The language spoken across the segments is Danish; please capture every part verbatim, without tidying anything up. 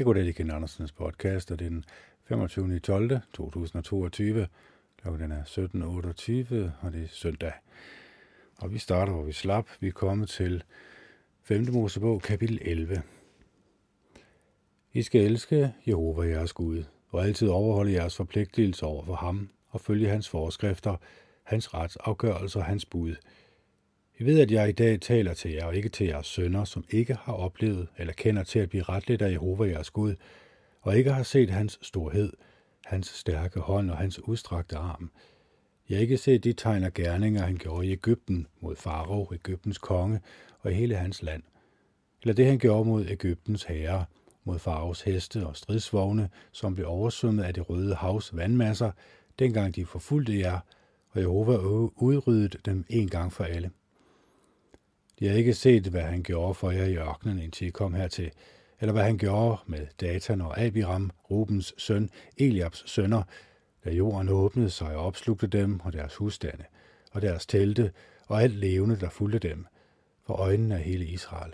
Jeg går til Kjeld Andersens podcast, og det er den femogtyvende tolvte to tusind og toogtyve. Klokken er sytten otteogtyve, og det er søndag. Og vi starter, hvor vi slap. Vi er kommet til femte Mosebog, kapitel elleve. I skal elske Jehova, jeres Gud, og altid overholde jeres forpligtelser over for ham, og følge hans forskrifter, hans retsafgørelser og hans bud. I ved, at jeg i dag taler til jer og ikke til jeres sønner, som ikke har oplevet eller kender til at blive retledt af Jehova, jeres Gud, og ikke har set hans storhed, hans stærke hånd og hans udstrakte arm. Jeg har ikke set de tegn og gerninger, han gjorde i Egypten mod Farao, Egyptens konge og hele hans land, eller det, han gjorde mod Egyptens herrer, mod Faraos heste og stridsvogne, som blev oversvømmet af det Røde Havs vandmasser, dengang de forfulgte jer, og Jehova udryddede dem en gang for alle. De har ikke set, hvad han gjorde for jer i ørkenen, indtil I kom hertil, eller hvad han gjorde med Datan og Abiram, Rubens søn, Eliabs sønner, da jorden åbnede sig og opslugte dem og deres husstande, og deres telte, og alt levende, der fulgte dem, for øjnene af hele Israel.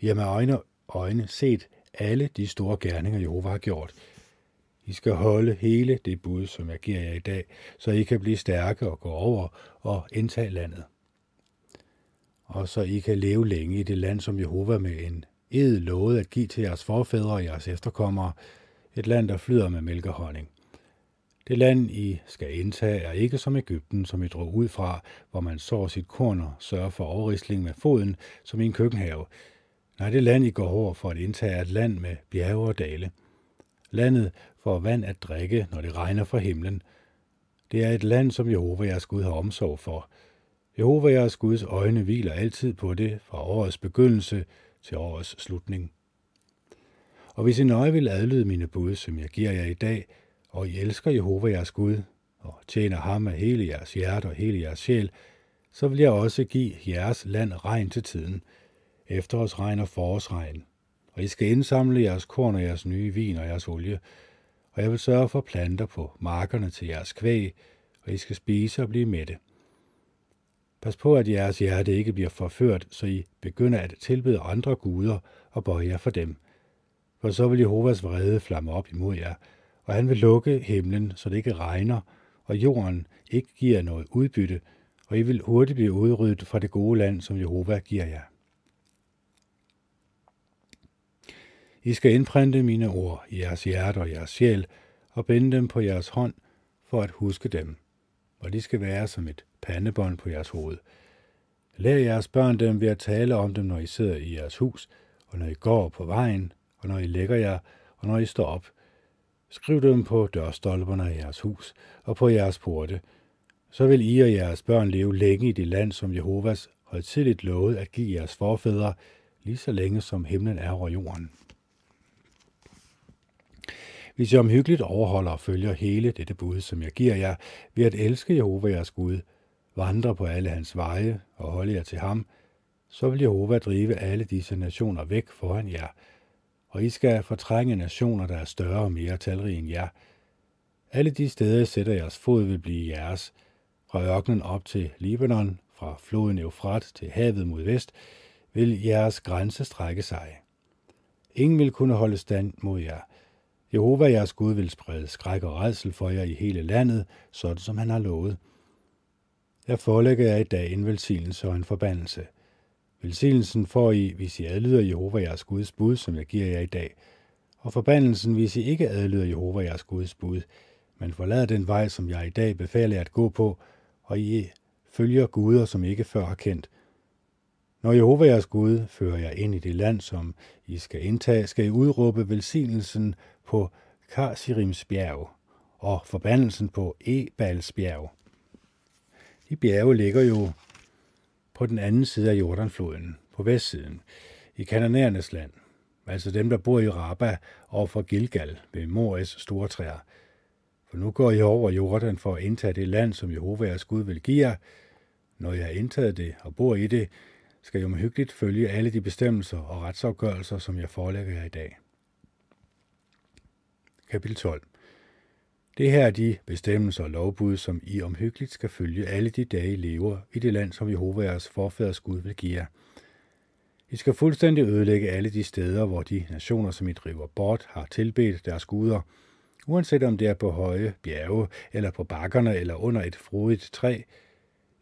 I har med øjne, øjne set alle de store gerninger, Jehova har gjort. I skal holde hele det bud, som jeg giver jer i dag, så I kan blive stærke og gå over og indtage landet. Og så I kan leve længe i det land, som Jehova med en ed lovede at give til jeres forfædre og jeres efterkommere, et land, der flyder med mælk og honning. Det land, I skal indtage, er ikke som Egypten, som I drog ud fra, hvor man sår sit korn og sørger for overrisling med foden, som i en køkkenhave. Nej, det land, I går over for at indtage, er et land med bjerge og dale. Landet får vand at drikke, når det regner fra himlen. Det er et land, som Jehova, jeres Gud, har omsorg for. Jehova, jeres Guds øjne hviler altid på det, fra årets begyndelse til årets slutning. Og hvis I nøje vil adlyde mine bud, som jeg giver jer i dag, og I elsker Jehova, jeres Gud, og tjener ham af hele jeres hjerte og hele jeres sjæl, så vil jeg også give jeres land regn til tiden, efterårsregn og forårsregn. Og I skal indsamle jeres korn og jeres nye vin og jeres olie, og jeg vil sørge for planter på markerne til jeres kvæg, og I skal spise og blive mætte. Pas på, at jeres hjerte ikke bliver forført, så I begynder at tilbede andre guder og bøje jer for dem. For så vil Jehovas vrede flamme op imod jer, og han vil lukke himlen, så det ikke regner, og jorden ikke giver noget udbytte, og I vil hurtigt blive udryddet fra det gode land, som Jehova giver jer. I skal indprinte mine ord i jeres hjerte og jeres sjæl, og binde dem på jeres hånd for at huske dem, og de skal være som et pandebånd på jeres hoved. Lær jeres børn dem ved at tale om dem, når I sidder i jeres hus, og når I går på vejen, og når I lægger jer, og når I står op. Skriv dem på dørstolperne i jeres hus og på jeres porte. Så vil I og jeres børn leve længe i det land, som Jehovas højtideligt lovede at give jeres forfædre, lige så længe som himlen er over jorden. Hvis I omhyggeligt overholder og følger hele dette bud, som jeg giver jer, ved at elske Jehova, jeres Gud, vandre på alle hans veje og holde jer til ham, så vil Jehova drive alle disse nationer væk foran jer, og I skal fortrænge nationer, der er større og mere talrige end jer. Alle de steder, I sætter jeres fod, vil blive jeres, fra ørkenen op til Libanon, fra floden Eufrat til havet mod vest, vil jeres grænse strække sig. Ingen vil kunne holde stand mod jer. Jehova, jeres Gud, vil sprede skræk og rædsel for jer i hele landet, sådan som han har lovet. Jeg forelægger jer i dag en velsignelse og en forbandelse. Velsignelsen får I, hvis I adlyder Jehova, jeres Guds bud, som jeg giver jer i dag, og forbandelsen, hvis I ikke adlyder Jehova, jeres Guds bud, men forlader den vej, som jeg i dag befaler jer at gå på, og I følger guder, som I ikke før har kendt. Når Jehova, jeres Gud, fører jer ind i det land, som I skal indtage, skal I udråbe velsignelsen på Garizim's bjerg og forbandelsen på Ebals bjerg. De bjerge ligger jo på den anden side af Jordanfloden, på vestsiden, i Kanaanernes land, altså dem, der bor i Raba og fra Gilgal ved Mores store træer. For nu går I over Jordan for at indtage det land, som Jehova, jeres Gud, vil give jer. Når I har indtaget det og bor i det, skal I omhyggeligt følge alle de bestemmelser og retsafgørelser, som jeg forelægger jer i dag. Kapitel tolv. Det her er de bestemmelser og lovbud, som I omhyggeligt skal følge alle de dage, I lever i det land, som Jehova, jeres forfædres Gud, vil give jer. I skal fuldstændig ødelægge alle de steder, hvor de nationer, som I driver bort, har tilbedt deres guder, uanset om det er på høje bjerge, eller på bakkerne, eller under et frodigt træ.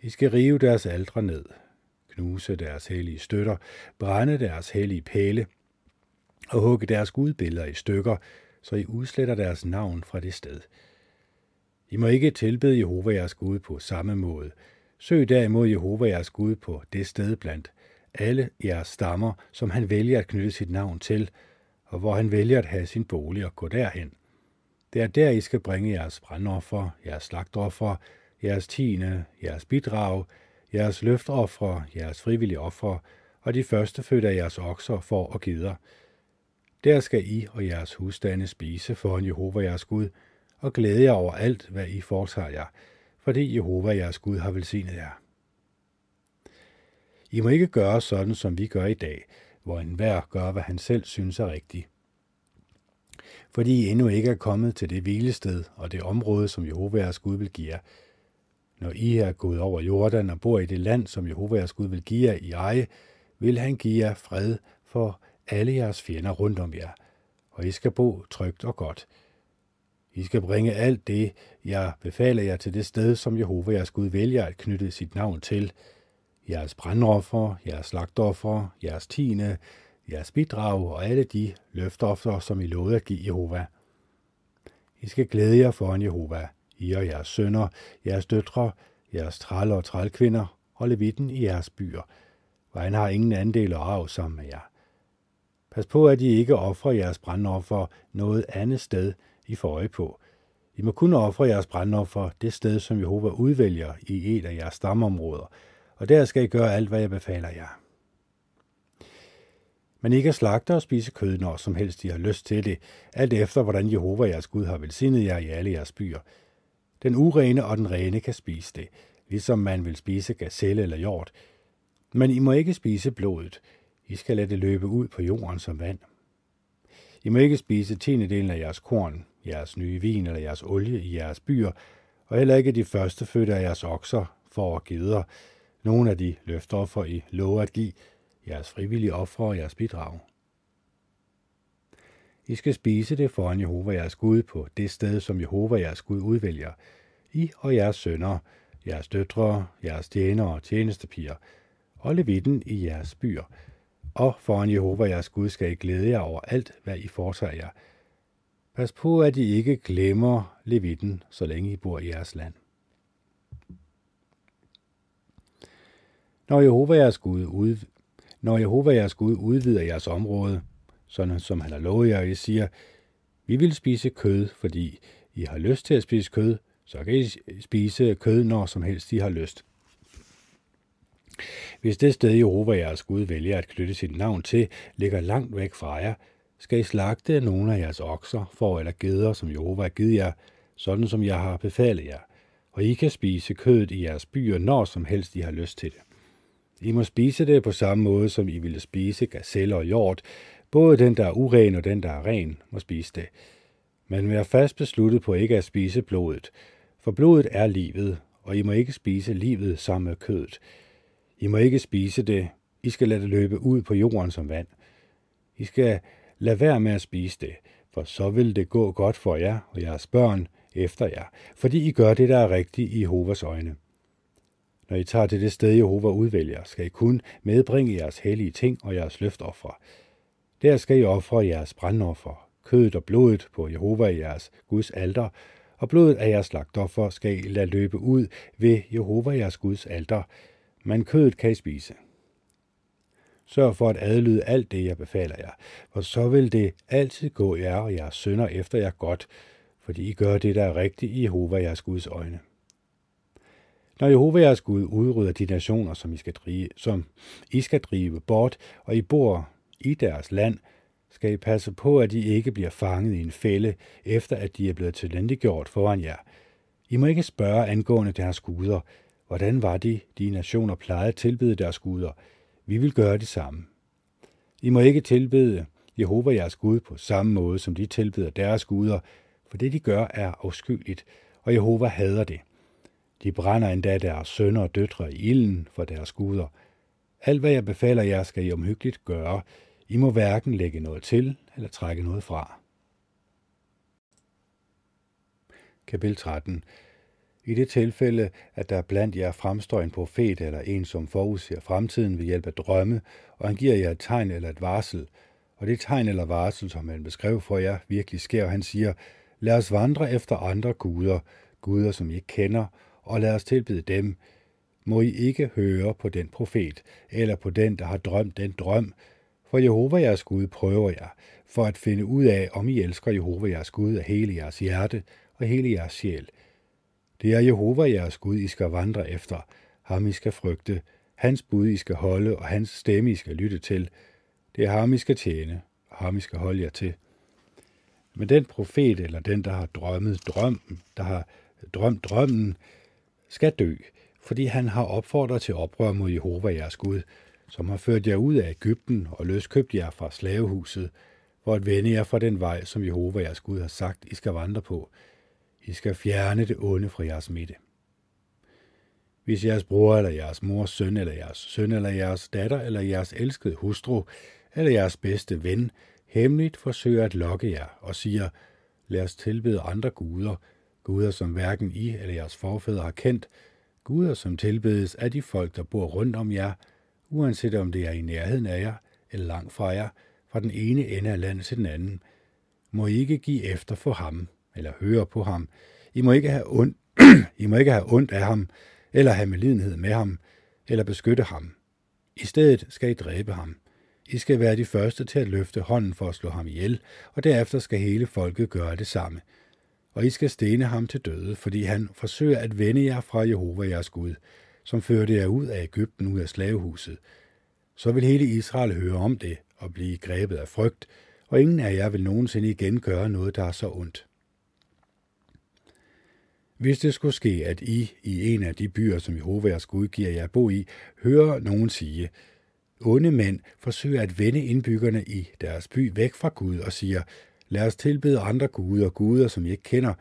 I skal rive deres altre ned, knuse deres hellige støtter, brænde deres hellige pæle, og hugge deres gudbilleder i stykker, så I udsletter deres navn fra det sted. I må ikke tilbede Jehova jeres Gud på samme måde. Søg derimod Jehova jeres Gud på det sted blandt alle jeres stammer, som han vælger at knytte sit navn til, og hvor han vælger at have sin bolig og gå derhen. Det er der, I skal bringe jeres brandoffer, jeres slagtoffer, jeres tiende, jeres bidrag, jeres løftoffer, jeres frivillige offer og de førstefødte af jeres okser, får og geder. Der skal I og jeres husstande spise foran Jehova jeres Gud, og glæde jer over alt, hvad I foretager jer, fordi Jehova jeres Gud har velsignet jer. I må ikke gøre sådan, som vi gør i dag, hvor enhver gør, hvad han selv synes er rigtigt. Fordi I endnu ikke er kommet til det hvilested og det område, som Jehova jeres Gud vil give jer. Når I er gået over Jordan og bor i det land, som Jehova jeres Gud vil give jer i eje, vil han give jer fred for alle jeres fjender rundt om jer, og I skal bo trygt og godt. I skal bringe alt det, jeg befaler jer, til det sted, som Jehova jeres Gud vælger at knytte sit navn til. Jeres brandoffer, jeres slagtoffer, jeres tiende, jeres bidrag og alle de løftoffer, som I lovede at give Jehova. I skal glæde jer foran Jehova, I og jeres sønner, jeres døtre, jeres træller og trælkvinder og levitten i jeres byer, hvor han har ingen andel og arv sammen med jer. Pas på, at I ikke ofrer jeres brandoffer noget andet sted, I får øje på. I må kun ofre jeres brandoffer det sted, som Jehova udvælger i et af jeres stamområder, og der skal I gøre alt, hvad jeg befaler jer. Men I kan slagte og spise kød, når som helst I har lyst til det, alt efter hvordan Jehova jeres Gud har velsignet jer i alle jeres byer. Den urene og den rene kan spise det, ligesom man vil spise gazelle eller hjort. Men I må ikke spise blodet. I skal lade det løbe ud på jorden som vand. I må ikke spise tiendedelen af jeres korn, jeres nye vin eller jeres olie i jeres byer, og heller ikke de førstefødte af jeres okser, får og geder, nogle af de løftoffer, I lover at give, jeres frivillige ofre og jeres bidrag. I skal spise det foran Jehova jeres Gud på det sted, som Jehova jeres Gud udvælger, I og jeres sønner, jeres døtre, jeres tjenere og tjenestepiger, og levitten i jeres byer, og foran Jehova jeres Gud skal I glæde jer over alt, hvad I foretager jer. Pas på, at I ikke glemmer levitten, så længe I bor i jeres land. Når Jehova jeres Gud, ud... Når Jehova jeres Gud udvider jeres område, sådan som han har lovet jer, og I siger, vi vil spise kød, fordi I har lyst til at spise kød, så kan I spise kød, når som helst I har lyst. Hvis det sted, Jehova jeres Gud vælger at knytte sit navn til, ligger langt væk fra jer, skal I slagte nogle af jeres okser, får eller geder, som Jehova har givet jer, sådan som jeg har befalet jer, og I kan spise kødet i jeres byer, når som helst I har lyst til det. I må spise det på samme måde, som I ville spise gazelle og hjort. Både den, der er uren og den, der er ren, må spise det. Men vær fast besluttet på ikke at spise blodet, for blodet er livet, og I må ikke spise livet sammen med kødet. I må ikke spise det. I skal lade det løbe ud på jorden som vand. I skal lade være med at spise det, for så vil det gå godt for jer og jeres børn efter jer, fordi I gør det, der er rigtigt i Jehovas øjne. Når I tager til det sted, Jehova udvælger, skal I kun medbringe jeres hellige ting og jeres løftoffer. Der skal I ofre jeres brandoffer, kødet og blodet på Jehova i jeres Guds alter, og blodet af jeres slagtoffer skal I lade løbe ud ved Jehova jeres Guds alter, men kødet kan I spise. Sørg for at adlyde alt det, jeg befaler jer, for så vil det altid gå jer og jeres sønner efter jer godt, fordi I gør det, der er rigtigt i Jehova jeres Guds øjne. Når Jehova jeres Gud udrydder de nationer, som I skal drive, som I skal drive bort, og I bor i deres land, skal I passe på, at I ikke bliver fanget i en fælde, efter at de er blevet tilintetgjort foran jer. I må ikke spørge angående deres guder. Hvordan var det, de nationer plejede at tilbede deres guder? Vi vil gøre det samme. I må ikke tilbede Jehova jeres Gud på samme måde, som de tilbeder deres guder, for det, de gør, er afskyeligt, og Jehova hader det. De brænder endda deres sønner og døtre i ilden for deres guder. Alt hvad jeg befaler jer, skal I omhyggeligt gøre. I må hverken lægge noget til eller trække noget fra. Kapitel tretten. I det tilfælde, at der blandt jer fremstår en profet eller en, som forudser fremtiden ved hjælp af drømme, og han giver jer et tegn eller et varsel, og det tegn eller varsel, som han beskrev for jer, virkelig sker, og han siger, lad os vandre efter andre guder, guder, som I ikke kender, og lad os tilbede dem, må I ikke høre på den profet, eller på den, der har drømt den drøm, for Jehova jeres Gud prøver jer, for at finde ud af, om I elsker Jehova jeres Gud af hele jeres hjerte og hele jeres sjæl. Det er Jehova jeres Gud, I skal vandre efter, ham I skal frygte, hans bud I skal holde, og hans stemme I skal lytte til. Det er ham I skal tjene, og ham I skal holde jer til. Men den profet, eller den, der har drømmet drømmen, der har drømt drømmen, skal dø, fordi han har opfordret til oprør mod Jehova jeres Gud, som har ført jer ud af Egypten og løskøbt jer fra slavehuset, for at vende jer fra den vej, som Jehova jeres Gud har sagt, I skal vandre på. I skal fjerne det onde fra jeres midte. Hvis jeres bror eller jeres mors søn eller jeres søn eller jeres datter eller jeres elskede hustru eller jeres bedste ven hemmeligt forsøger at lokke jer og siger, lad os tilbede andre guder, guder som hverken I eller jeres forfædre har kendt, guder som tilbedes af de folk, der bor rundt om jer, uanset om det er i nærheden af jer eller langt fra jer, fra den ene ende af landet til den anden, må I ikke give efter for ham eller høre på ham. I må ikke have ondt, I må ikke have ondt af ham, eller have medlidenhed med ham, eller beskytte ham. I stedet skal I dræbe ham. I skal være de første til at løfte hånden for at slå ham ihjel, og derefter skal hele folket gøre det samme. Og I skal stene ham til døde, fordi han forsøger at vende jer fra Jehova jeres Gud, som førte jer ud af Egypten, ud af slavehuset. Så vil hele Israel høre om det, og blive grebet af frygt, og ingen af jer vil nogensinde igen gøre noget, der er så ondt. Hvis det skulle ske, at I, i en af de byer, som Jehova jeres Gud giver jer bo i, hører nogen sige, onde mænd forsøger at vende indbyggerne i deres by væk fra Gud og siger, lad os tilbede andre guder og guder, som I ikke kender,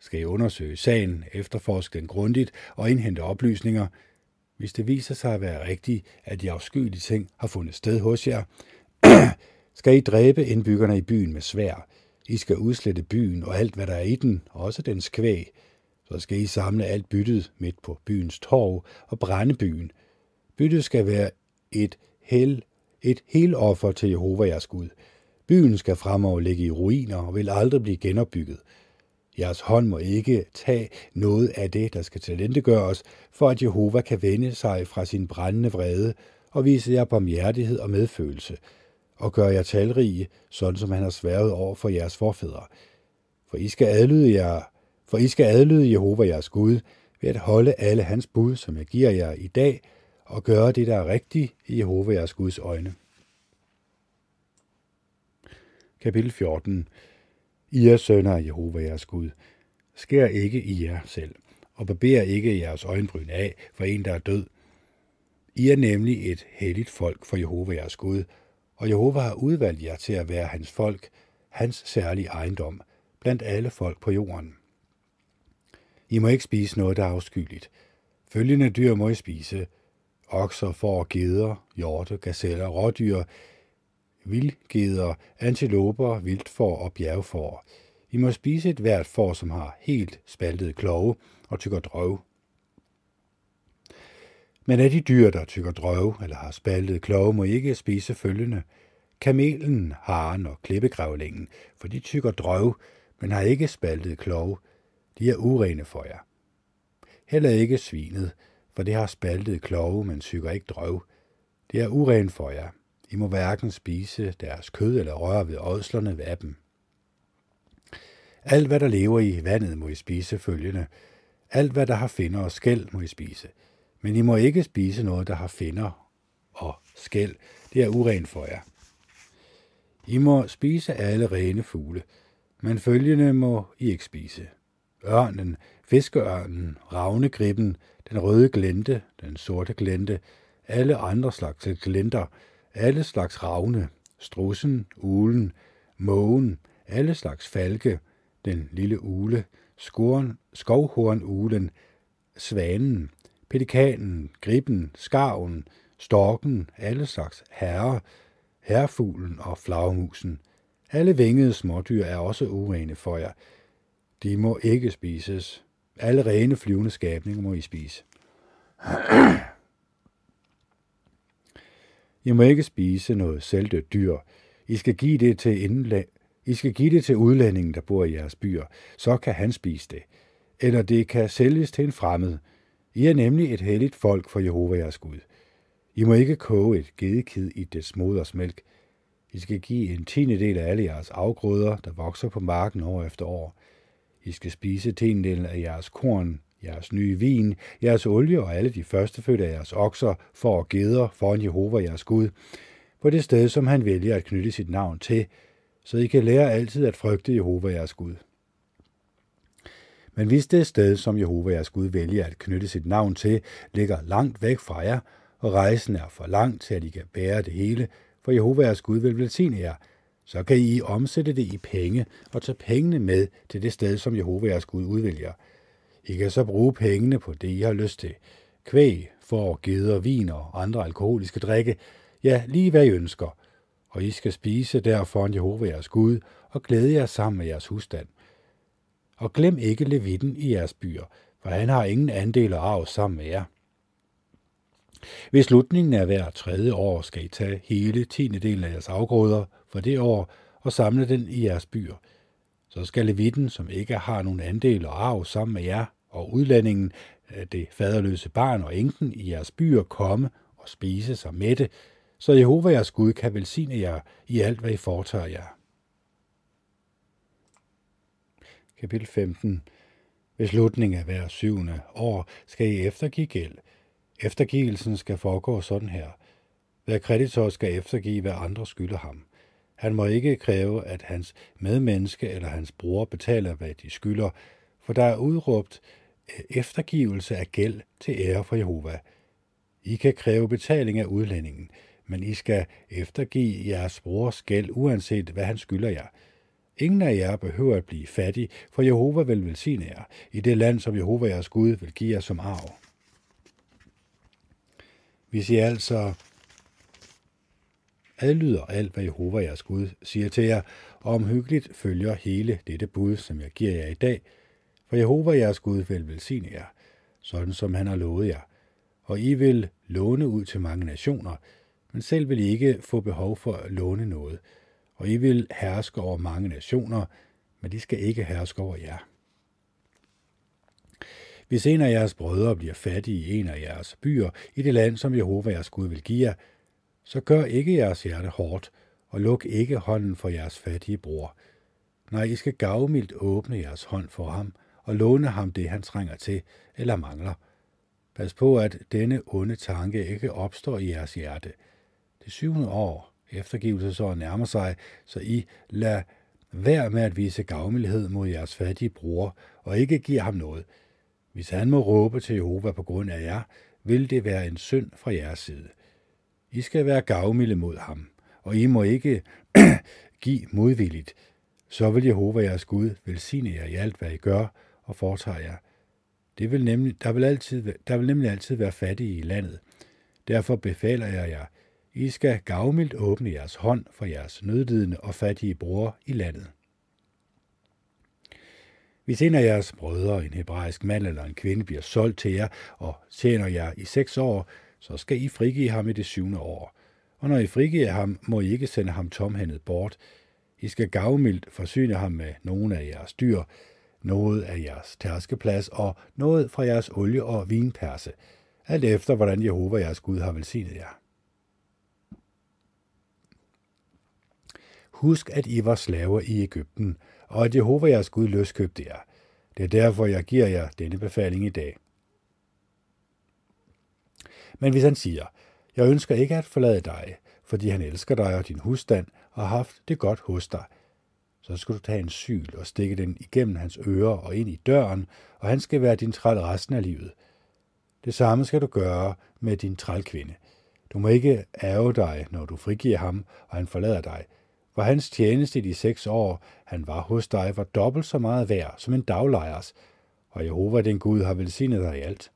skal I undersøge sagen, efterforske den grundigt og indhente oplysninger. Hvis det viser sig at være rigtigt, at de afskyelige ting har fundet sted hos jer, skal I dræbe indbyggerne i byen med sværd. I skal udslette byen og alt, hvad der er i den, også dens kvæg. Så skal I samle alt byttet midt på byens torv og brænde byen. Byttet skal være et hel, et heloffer til Jehova jeres Gud. Byen skal fremover ligge i ruiner og vil aldrig blive genopbygget. Jeres hånd må ikke tage noget af det, der skal talentegøres, for at Jehova kan vende sig fra sin brændende vrede og vise jer barmhjertighed og medfølelse, og gøre jer talrige, sådan som han har sværet over for jeres forfædre. For I skal adlyde jer For I skal adlyde Jehova jeres Gud ved at holde alle hans bud, som jeg giver jer i dag, og gøre det, der er rigtigt i Jehova jeres Guds øjne. Kapitel fjorten. I er sønner af Jehova jeres Gud. Skær ikke i jer selv, og barber ikke jeres øjenbryn af for en, der er død. I er nemlig et helligt folk for Jehova jeres Gud, og Jehova har udvalgt jer til at være hans folk, hans særlige ejendom, blandt alle folk på jorden. I må ikke spise noget, der er afskyeligt. Følgende dyr må I spise. Okser, får, geder, hjorte, gazeller, rådyr, vildgeder, antiloper, vildfår og bjergfår. I må spise et hvert får, som har helt spaltede klove og tykker drøv. Men af de dyr, der tykker drøv eller har spaltede klove, må I ikke spise følgende. Kamelen, haren og klippegrævlingen, for de tykker drøv, men har ikke spaltede klove. De er urene for jer. Heller ikke svinet, for det har spaltet klove, men tykker ikke drøv. Det er urene for jer. I må hverken spise deres kød eller røre ved ådslerne ved dem. Alt, hvad der lever i vandet, må I spise følgende. Alt, hvad der har finner og skæl, må I spise. Men I må ikke spise noget, der har finner og skæl. Det er urene for jer. I må spise alle rene fugle, men følgende må I ikke spise. Ørnen, fiskeørnen, ravnegribben, den røde glente, den sorte glente, alle andre slags glenter, alle slags ravne, strudsen, ulen, mågen, alle slags falke, den lille ugle, skoren, skovhornulen, svanen, pelikanen, gribben, skarven, storken, alle slags herrer, herrefuglen og flagermusen. Alle vingede smådyr er også urene for jer. De må ikke spises. Alle rene flyvende skabninger må I spise. I må ikke spise noget selvdødt dyr. I skal give det til indland. I skal give det til udlændingen, der bor i jeres byer. Så kan han spise det. Eller det kan sælges til en fremmed. I er nemlig et helligt folk for Jehova jeres Gud. I må ikke koge et gedekid i dets moders mælk. I skal give en tiende del af alle jeres afgrøder, der vokser på marken år efter år. I skal spise tiendedelen af jeres korn, jeres nye vin, jeres olie og alle de førstefødte af jeres okser, får og geder foran Jehova jeres Gud, på det sted, som han vælger at knytte sit navn til, så I kan lære altid at frygte Jehova jeres Gud. Men hvis det sted, som Jehova jeres Gud vælger at knytte sit navn til, ligger langt væk fra jer, og rejsen er for langt til, at I kan bære det hele, for Jehova jeres Gud vil velsigne jer, så kan I omsætte det i penge og tage pengene med til det sted, som Jehova jeres Gud udvælger. I kan så bruge pengene på det, I har lyst til. Kvæg, får, geder, vin og andre alkoholiske drikke. Ja, lige hvad I ønsker. Og I skal spise derfor en Jehova jeres Gud og glæde jer sammen med jeres husstand. Og glem ikke levitten i jeres byer, for han har ingen andel og arv sammen med jer. Ved slutningen af hver tredje år skal I tage hele tiende delen af jeres afgrøder for det år og samle den i jeres byer. Så skal levitten, som ikke har nogen andel og arv sammen med jer, og udlændingen, det faderløse barn og enken i jeres byer, komme og spise sig mætte, så Jehova jeres Gud kan velsigne jer i alt, hvad I foretager jer. Kapitel femten. Ved slutningen af hver syvende år skal I eftergive gæld. Eftergivelsen skal foregå sådan her. Hver kreditor skal eftergive, hvad andre skylder ham. Han må ikke kræve, at hans medmenneske eller hans bror betaler, hvad de skylder, for der er udråbt eftergivelse af gæld til ære for Jehova. I kan kræve betaling af udlændingen, men I skal eftergive jeres brors gæld, uanset hvad han skylder jer. Ingen af jer behøver at blive fattig, for Jehova vil velsigne jer i det land, som Jehova jeres Gud vil give jer som arv. Hvis I altså adlyder alt, hvad Jehova jeres Gud siger til jer, og omhyggeligt følger hele dette bud, som jeg giver jer i dag, for Jehova jeres Gud vil velsigne jer, sådan som han har lovet jer, og I vil låne ud til mange nationer, men selv vil I ikke få behov for at låne noget, og I vil herske over mange nationer, men de skal ikke herske over jer. Hvis en af jeres brødre bliver fattig i en af jeres byer, i det land, som Jehova jeres Gud vil give jer, så gør ikke jeres hjerte hårdt, og luk ikke hånden for jeres fattige bror. Nej, I skal gavmildt åbne jeres hånd for ham, og låne ham det, han trænger til eller mangler. Pas på, at denne onde tanke ikke opstår i jeres hjerte. Det syvende år, eftergivelsesåret, nærmer sig, så I lader være med at vise gavmildhed mod jeres fattige bror, og ikke giver ham noget. Hvis han må råbe til Jehova på grund af jer, vil det være en synd fra jeres side. I skal være gavmilde mod ham, og I må ikke give modvilligt. Så vil Jehova jeres Gud velsigne jer i alt, hvad I gør og foretager jer. Det vil nemlig, der, vil altid, der vil nemlig altid være fattige i landet. Derfor befaler jeg jer, I skal gavmildt åbne jeres hånd for jeres nødlidende og fattige bror i landet. Hvis en af jeres brødre, en hebraisk mand eller en kvinde, bliver solgt til jer og tjener jer i seks år, så skal I frigive ham i det syvende år. Og når I frigiver ham, må I ikke sende ham tomhændet bort. I skal gavmildt forsyne ham med nogle af jeres dyr, noget af jeres tærskeplads og noget fra jeres olie- og vinperse, alt efter hvordan Jehova jeres Gud har velsignet jer. Husk, at I var slaver i Egypten, og at Jehova jeres Gud løskøbte jer. Det er derfor, jeg giver jer denne befaling i dag. Men hvis han siger, jeg ønsker ikke at forlade dig, fordi han elsker dig og din husstand og har haft det godt hos dig, så skal du tage en syl og stikke den igennem hans ører og ind i døren, og han skal være din træl resten af livet. Det samme skal du gøre med din trælkvinde. Du må ikke ærge dig, når du frigiver ham, og han forlader dig, for hans tjeneste i de seks år, han var hos dig, var dobbelt så meget værd som en daglejers, og Jehova, din Gud, har velsignet dig i alt.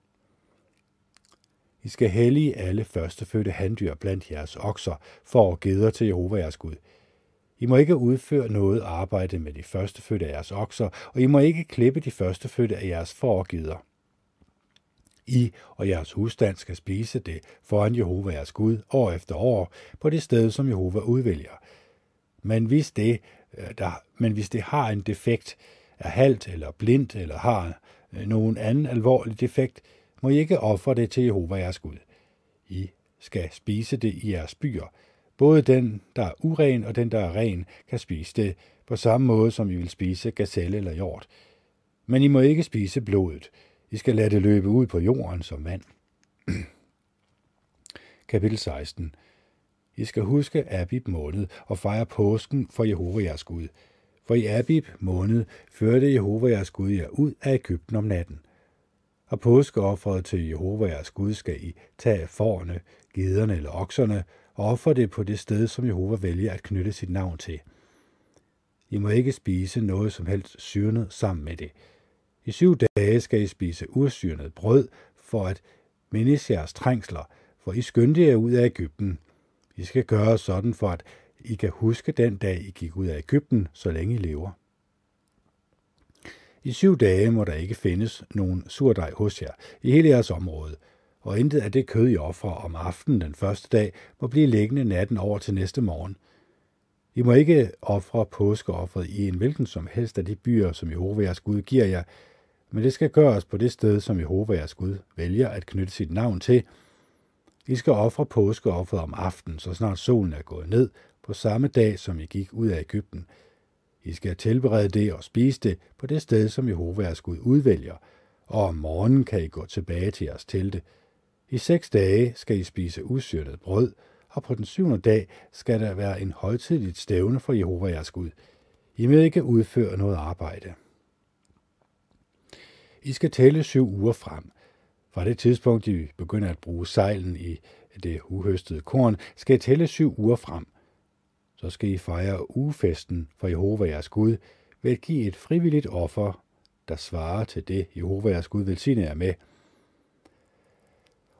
I skal hellige alle førstefødte handdyr blandt jeres okser, får og geder til Jehova jeres Gud. I må ikke udføre noget arbejde med de førstefødte af jeres okser, og I må ikke klippe de førstefødte af jeres får og geder. I og jeres husstand skal spise det foran Jehova jeres Gud år efter år på det sted, som Jehova udvælger. Men hvis det, der, men hvis det har en defekt, er halt eller blindt eller har nogen anden alvorlig defekt, må I ikke ofre det til Jehova jeres Gud. I skal spise det i jeres byer. Både den, der er uren og den, der er ren, kan spise det på samme måde, som I vil spise gazelle eller hjort. Men I må ikke spise blodet. I skal lade det løbe ud på jorden som vand. Kapitel seksten. I skal huske Abib måned og fejre påsken for Jehova jeres Gud. For i Abib måned førte Jehova jeres Gud jer ud af Egypten om natten. Og påskeofferet til Jehova jeres Gud skal I tage fårene, gederne eller okserne og ofre det på det sted, som Jehova vælger at knytte sit navn til. I må ikke spise noget som helst syrnet sammen med det. I syv dage skal I spise ursyrnet brød for at mindes jeres trængsler, for I skyndte jer ud af Egypten. I skal gøre sådan, for at I kan huske den dag, I gik ud af Egypten, så længe I lever. I syv dage må der ikke findes nogen surdej hos jer i hele jeres område, og intet af det kød, I ofrer om aftenen den første dag, må blive liggende natten over til næste morgen. I må ikke ofre påskeoffret i en hvilken som helst af de byer, som Jehova jeres Gud giver jer, men det skal gøres på det sted, som Jehova jeres Gud vælger at knytte sit navn til. I skal ofre påskeoffret om aftenen, så snart solen er gået ned, på samme dag, som I gik ud af Egypten. I skal tilberede det og spise det på det sted, som Jehova jeres Gud udvælger, og om morgenen kan I gå tilbage til jeres telte. I seks dage skal I spise usyrtet brød, og på den syvende dag skal der være en højtideligt stævne for Jehova jeres Gud. I må ikke udføre noget arbejde. I skal tælle syv uger frem. Fra det tidspunkt, I begynder at bruge sejlen i det uhøstede korn, skal I tælle syv uger frem. Så skal I fejre ugefesten for Jehova jeres Gud ved at give et frivilligt offer, der svarer til det, Jehova jeres Gud velsigner jer med.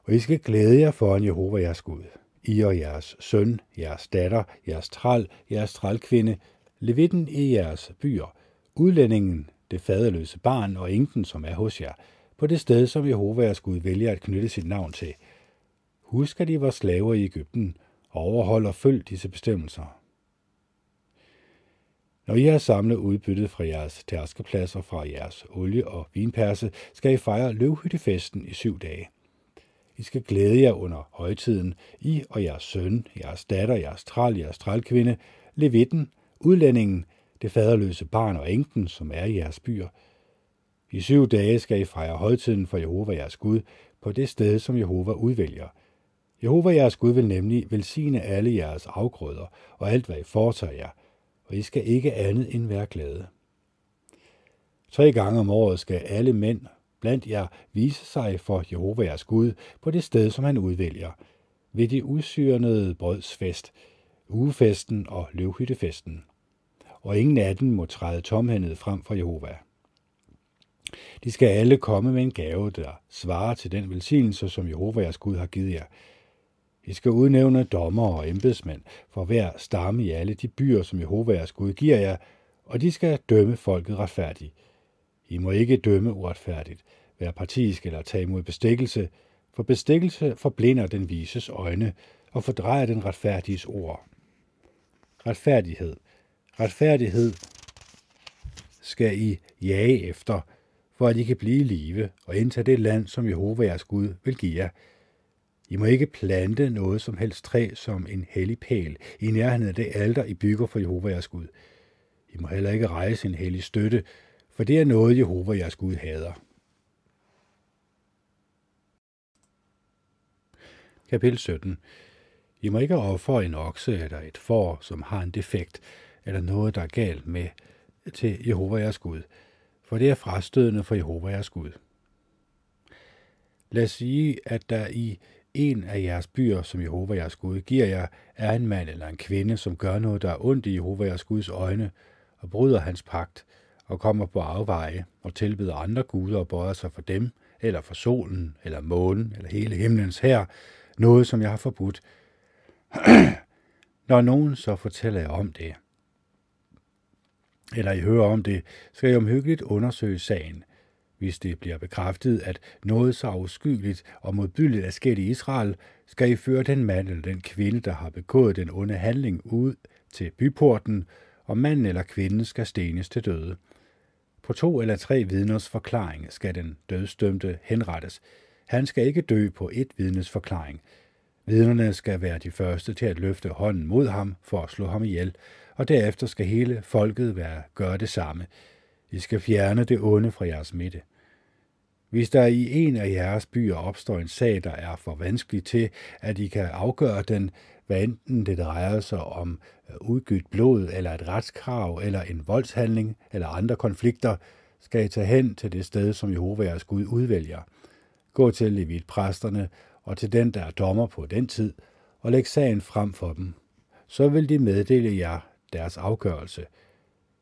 Og I skal glæde jer foran Jehova jeres Gud. I og jeres søn, jeres datter, jeres træl, jeres trælkvinde, levitten i jeres byer, udlændingen, det faderløse barn og enken, som er hos jer, på det sted, som Jehova jeres Gud vælger at knytte sit navn til. Husk, at I var slaver i Egypten, og overhold og følg disse bestemmelser. Når I har samlet udbyttet fra jeres tærskepladser fra jeres olie- og vinperse, skal I fejre løvhyttefesten i syv dage. I skal glæde jer under højtiden, I og jeres søn, jeres datter, jeres træl, jeres trælkvinde, levitten, udlændingen, det faderløse barn og enken, som er i jeres byer. I syv dage skal I fejre højtiden for Jehova jeres Gud på det sted, som Jehova udvælger. Jehova jeres Gud vil nemlig velsigne alle jeres afgrøder og alt, hvad I foretager jer, og I skal ikke andet end være glade. Tre gange om året skal alle mænd blandt jer vise sig for Jehova jeres Gud på det sted, som han udvælger, ved de usyrnede brødsfest, ugefesten og løvhyttefesten. Og ingen af dem må træde tomhændede frem for Jehova. De skal alle komme med en gave, der svarer til den velsignelse, som Jehova jeres Gud har givet jer. I skal udnævne dommer og embedsmænd for hver stamme i alle de byer, som Jehova jeres Gud giver jer, og de skal dømme folket retfærdigt. I må ikke dømme uretfærdigt, være partisk eller tage imod bestikkelse, for bestikkelse forblinder den vises øjne og fordrejer den retfærdiges ord. Retfærdighed. Retfærdighed skal I jage efter, for at I kan blive i live og indtage det land, som Jehova jeres Gud vil give jer. I må ikke plante noget som helst træ som en hellig pæl i nærheden af det alter, I bygger for Jehova jeres Gud. I må heller ikke rejse en hellig støtte, for det er noget, Jehova jeres Gud hader. Kapitel sytten. I må ikke ofre en okse eller et får, som har en defekt, eller noget, der er galt med, til Jehova jeres Gud, for det er frastødende for Jehova jeres Gud. Lad os sige, at der i en af jeres byer, som Jehova jeres Gud giver jer, er en mand eller en kvinde, som gør noget, der er ondt i Jehova jeres Guds øjne, og bryder hans pagt, og kommer på afveje og tilbeder andre guder og bøjer sig for dem, eller for solen, eller månen, eller hele himlens hær, noget som jeg har forbudt. Når nogen så fortæller jer om det, eller I hører om det, skal I omhyggeligt undersøge sagen. Hvis det bliver bekræftet, at noget så afskyeligt og modbydeligt er sket i Israel, skal I føre den mand eller den kvinde, der har begået den onde handling, ud til byporten, og manden eller kvinden skal stenes til døde. På to eller tre vidners forklaring skal den dødsdømte henrettes. Han skal ikke dø på et vidnes forklaring. Vidnerne skal være de første til at løfte hånden mod ham for at slå ham ihjel, og derefter skal hele folket være gøre det samme. I skal fjerne det onde fra jeres midte. Hvis der i en af jeres byer opstår en sag, der er for vanskelig til, at I kan afgøre den, hvad enten det drejer sig om udgydt blod, eller et retskrav, eller en voldshandling, eller andre konflikter, skal I tage hen til det sted, som Jehova jeres Gud udvælger. Gå til levitpræsterne og til den, der er dommer på den tid, og læg sagen frem for dem. Så vil de meddele jer deres afgørelse.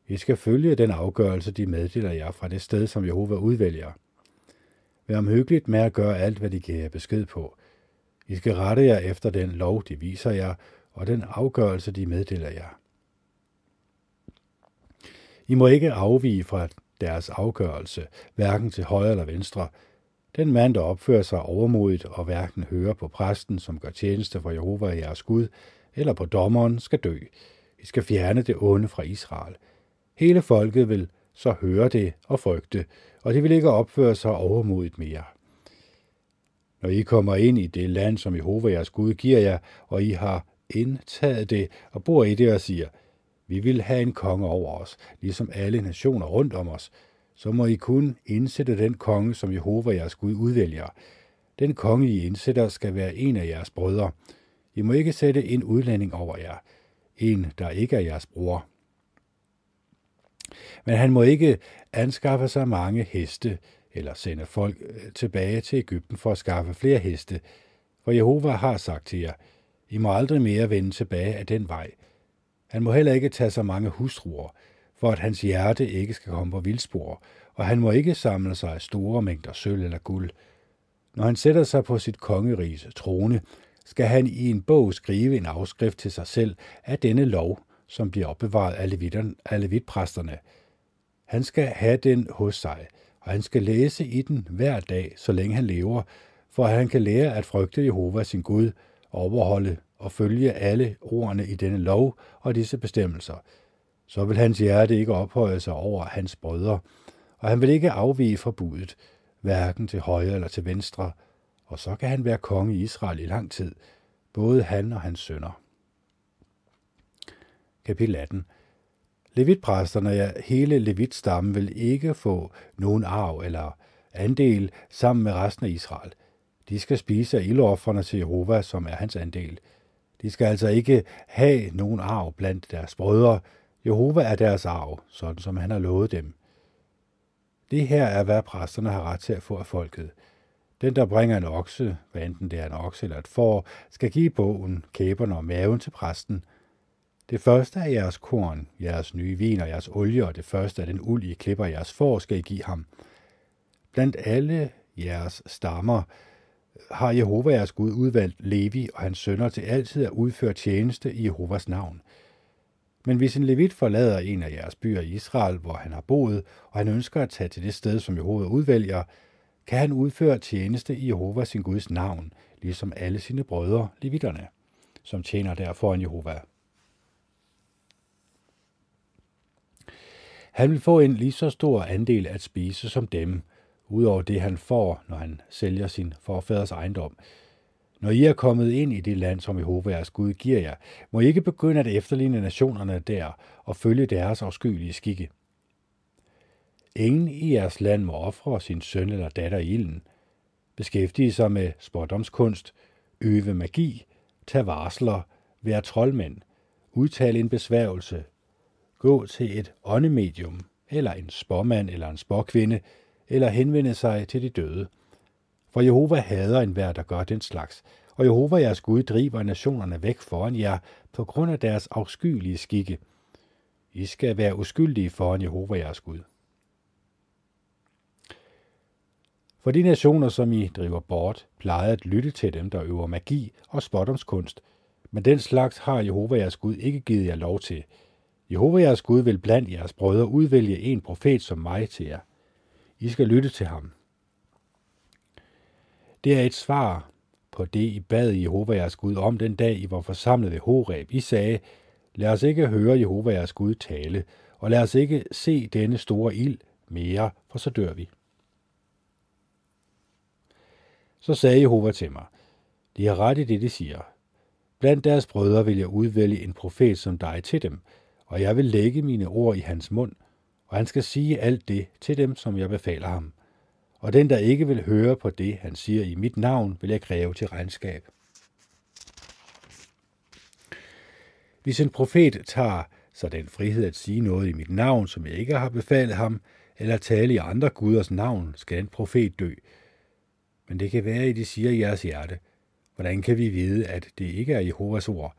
I skal følge den afgørelse, de meddeler jer fra det sted, som Jehova udvælger. Vær omhyggeligt med at gøre alt, hvad de giver jer besked på. I skal rette jer efter den lov, de viser jer, og den afgørelse, de meddeler jer. I må ikke afvige fra deres afgørelse, hverken til højre eller venstre. Den mand, der opfører sig overmodigt og hverken hører på præsten, som gør tjeneste for Jehova jeres Gud, eller på dommeren, skal dø. I skal fjerne det onde fra Israel. Hele folket vil så høre det og frygte, og de vil ikke opføre sig overmodigt mere. Når I kommer ind i det land, som Jehova jeres Gud giver jer, og I har indtaget det og bor i det og siger, vi vil have en konge over os, ligesom alle nationer rundt om os, så må I kun indsætte den konge, som Jehova jeres Gud udvælger. Den konge, I indsætter, skal være en af jeres brødre. I må ikke sætte en udlænding over jer, en, der ikke er jeres bror. Men han må ikke anskaffe sig mange heste, eller sende folk tilbage til Egypten for at skaffe flere heste. For Jehova har sagt til jer, I må aldrig mere vende tilbage af den vej. Han må heller ikke tage så mange hustruer, for at hans hjerte ikke skal komme på vildspor, og han må ikke samle sig af store mængder sølv eller guld. Når han sætter sig på sit kongeriges trone, skal han i en bog skrive en afskrift til sig selv af denne lov, som bliver opbevaret af levitpræsterne. Han skal have den hos sig, og han skal læse i den hver dag, så længe han lever, for at han kan lære at frygte Jehova sin Gud, overholde og følge alle ordene i denne lov og disse bestemmelser. Så vil hans hjerte ikke ophøje sig over hans brødre, og han vil ikke afvige fra budet, hverken til højre eller til venstre, og så kan han være konge i Israel i lang tid, både han og hans sønner. Kapitel atten. Levitpræsterne og ja, hele levitstammen vil ikke få nogen arv eller andel sammen med resten af Israel. De skal spise af ildofferne til Jehova, som er hans andel. De skal altså ikke have nogen arv blandt deres brødre. Jehova er deres arv, sådan som han har lovet dem. Det her er, hvad præsterne har ret til at få af folket. Den, der bringer en okse, hvad enten det er en okse eller et får, skal give bogen, kæberne og maven til præsten. Det første af jeres korn, jeres nye vin og jeres olie, og det første af den uld, I klipper jeres får, skal I give ham. Blandt alle jeres stammer har Jehova jeres Gud udvalgt Levi og hans sønner til altid at udføre tjeneste i Jehovas navn. Men hvis en levit forlader en af jeres byer i Israel, hvor han har boet, og han ønsker at tage til det sted, som Jehova udvælger, kan han udføre tjeneste i Jehova sin Guds navn, ligesom alle sine brødre, levitterne, som tjener derfor en Jehova. Han vil få en lige så stor andel at spise som dem, udover det han får, når han sælger sin forfaders ejendom. Når I er kommet ind i det land, som Jehova jeres Gud giver jer, må I ikke begynde at efterligne nationerne der og følge deres afskyelige skikke. Ingen i jeres land må ofre sin søn eller datter i ilden, beskæftige sig med spådomskunst, øve magi, tage varsler, være troldmænd, udtale en besværgelse, gå til et åndemedium, eller en spåmand eller en spåkvinde, eller henvende sig til de døde. For Jehova hader enhver, der gør den slags, og Jehova jeres Gud driver nationerne væk foran jer på grund af deres afskyelige skikke. I skal være uskyldige foran Jehova jeres Gud. For de nationer, som I driver bort, plejer at lytte til dem, der øver magi og spådomskunst. Men den slags har Jehova jeres Gud ikke givet jer lov til. Jehova jeres Gud vil blandt jeres brødre udvælge en profet som mig til jer. I skal lytte til ham. Det er et svar på det, I bad Jehova jeres Gud om den dag, I var forsamlet ved Horeb. I sagde, lad os ikke høre Jehova jeres Gud tale, og lad os ikke se denne store ild mere, for så dør vi. Så sagde Jehova til mig, de har ret i det, de siger. Blandt deres brødre vil jeg udvælge en profet som dig til dem, og jeg vil lægge mine ord i hans mund, og han skal sige alt det til dem, som jeg befaler ham. Og den, der ikke vil høre på det, han siger i mit navn, vil jeg kræve til regnskab. Hvis en profet tager sig den frihed at sige noget i mit navn, som jeg ikke har befalet ham, eller tale i andre guders navn, skal en profet dø. Men det kan være, at de siger i jeres hjerte, hvordan kan vi vide, at det ikke er Jehovas ord?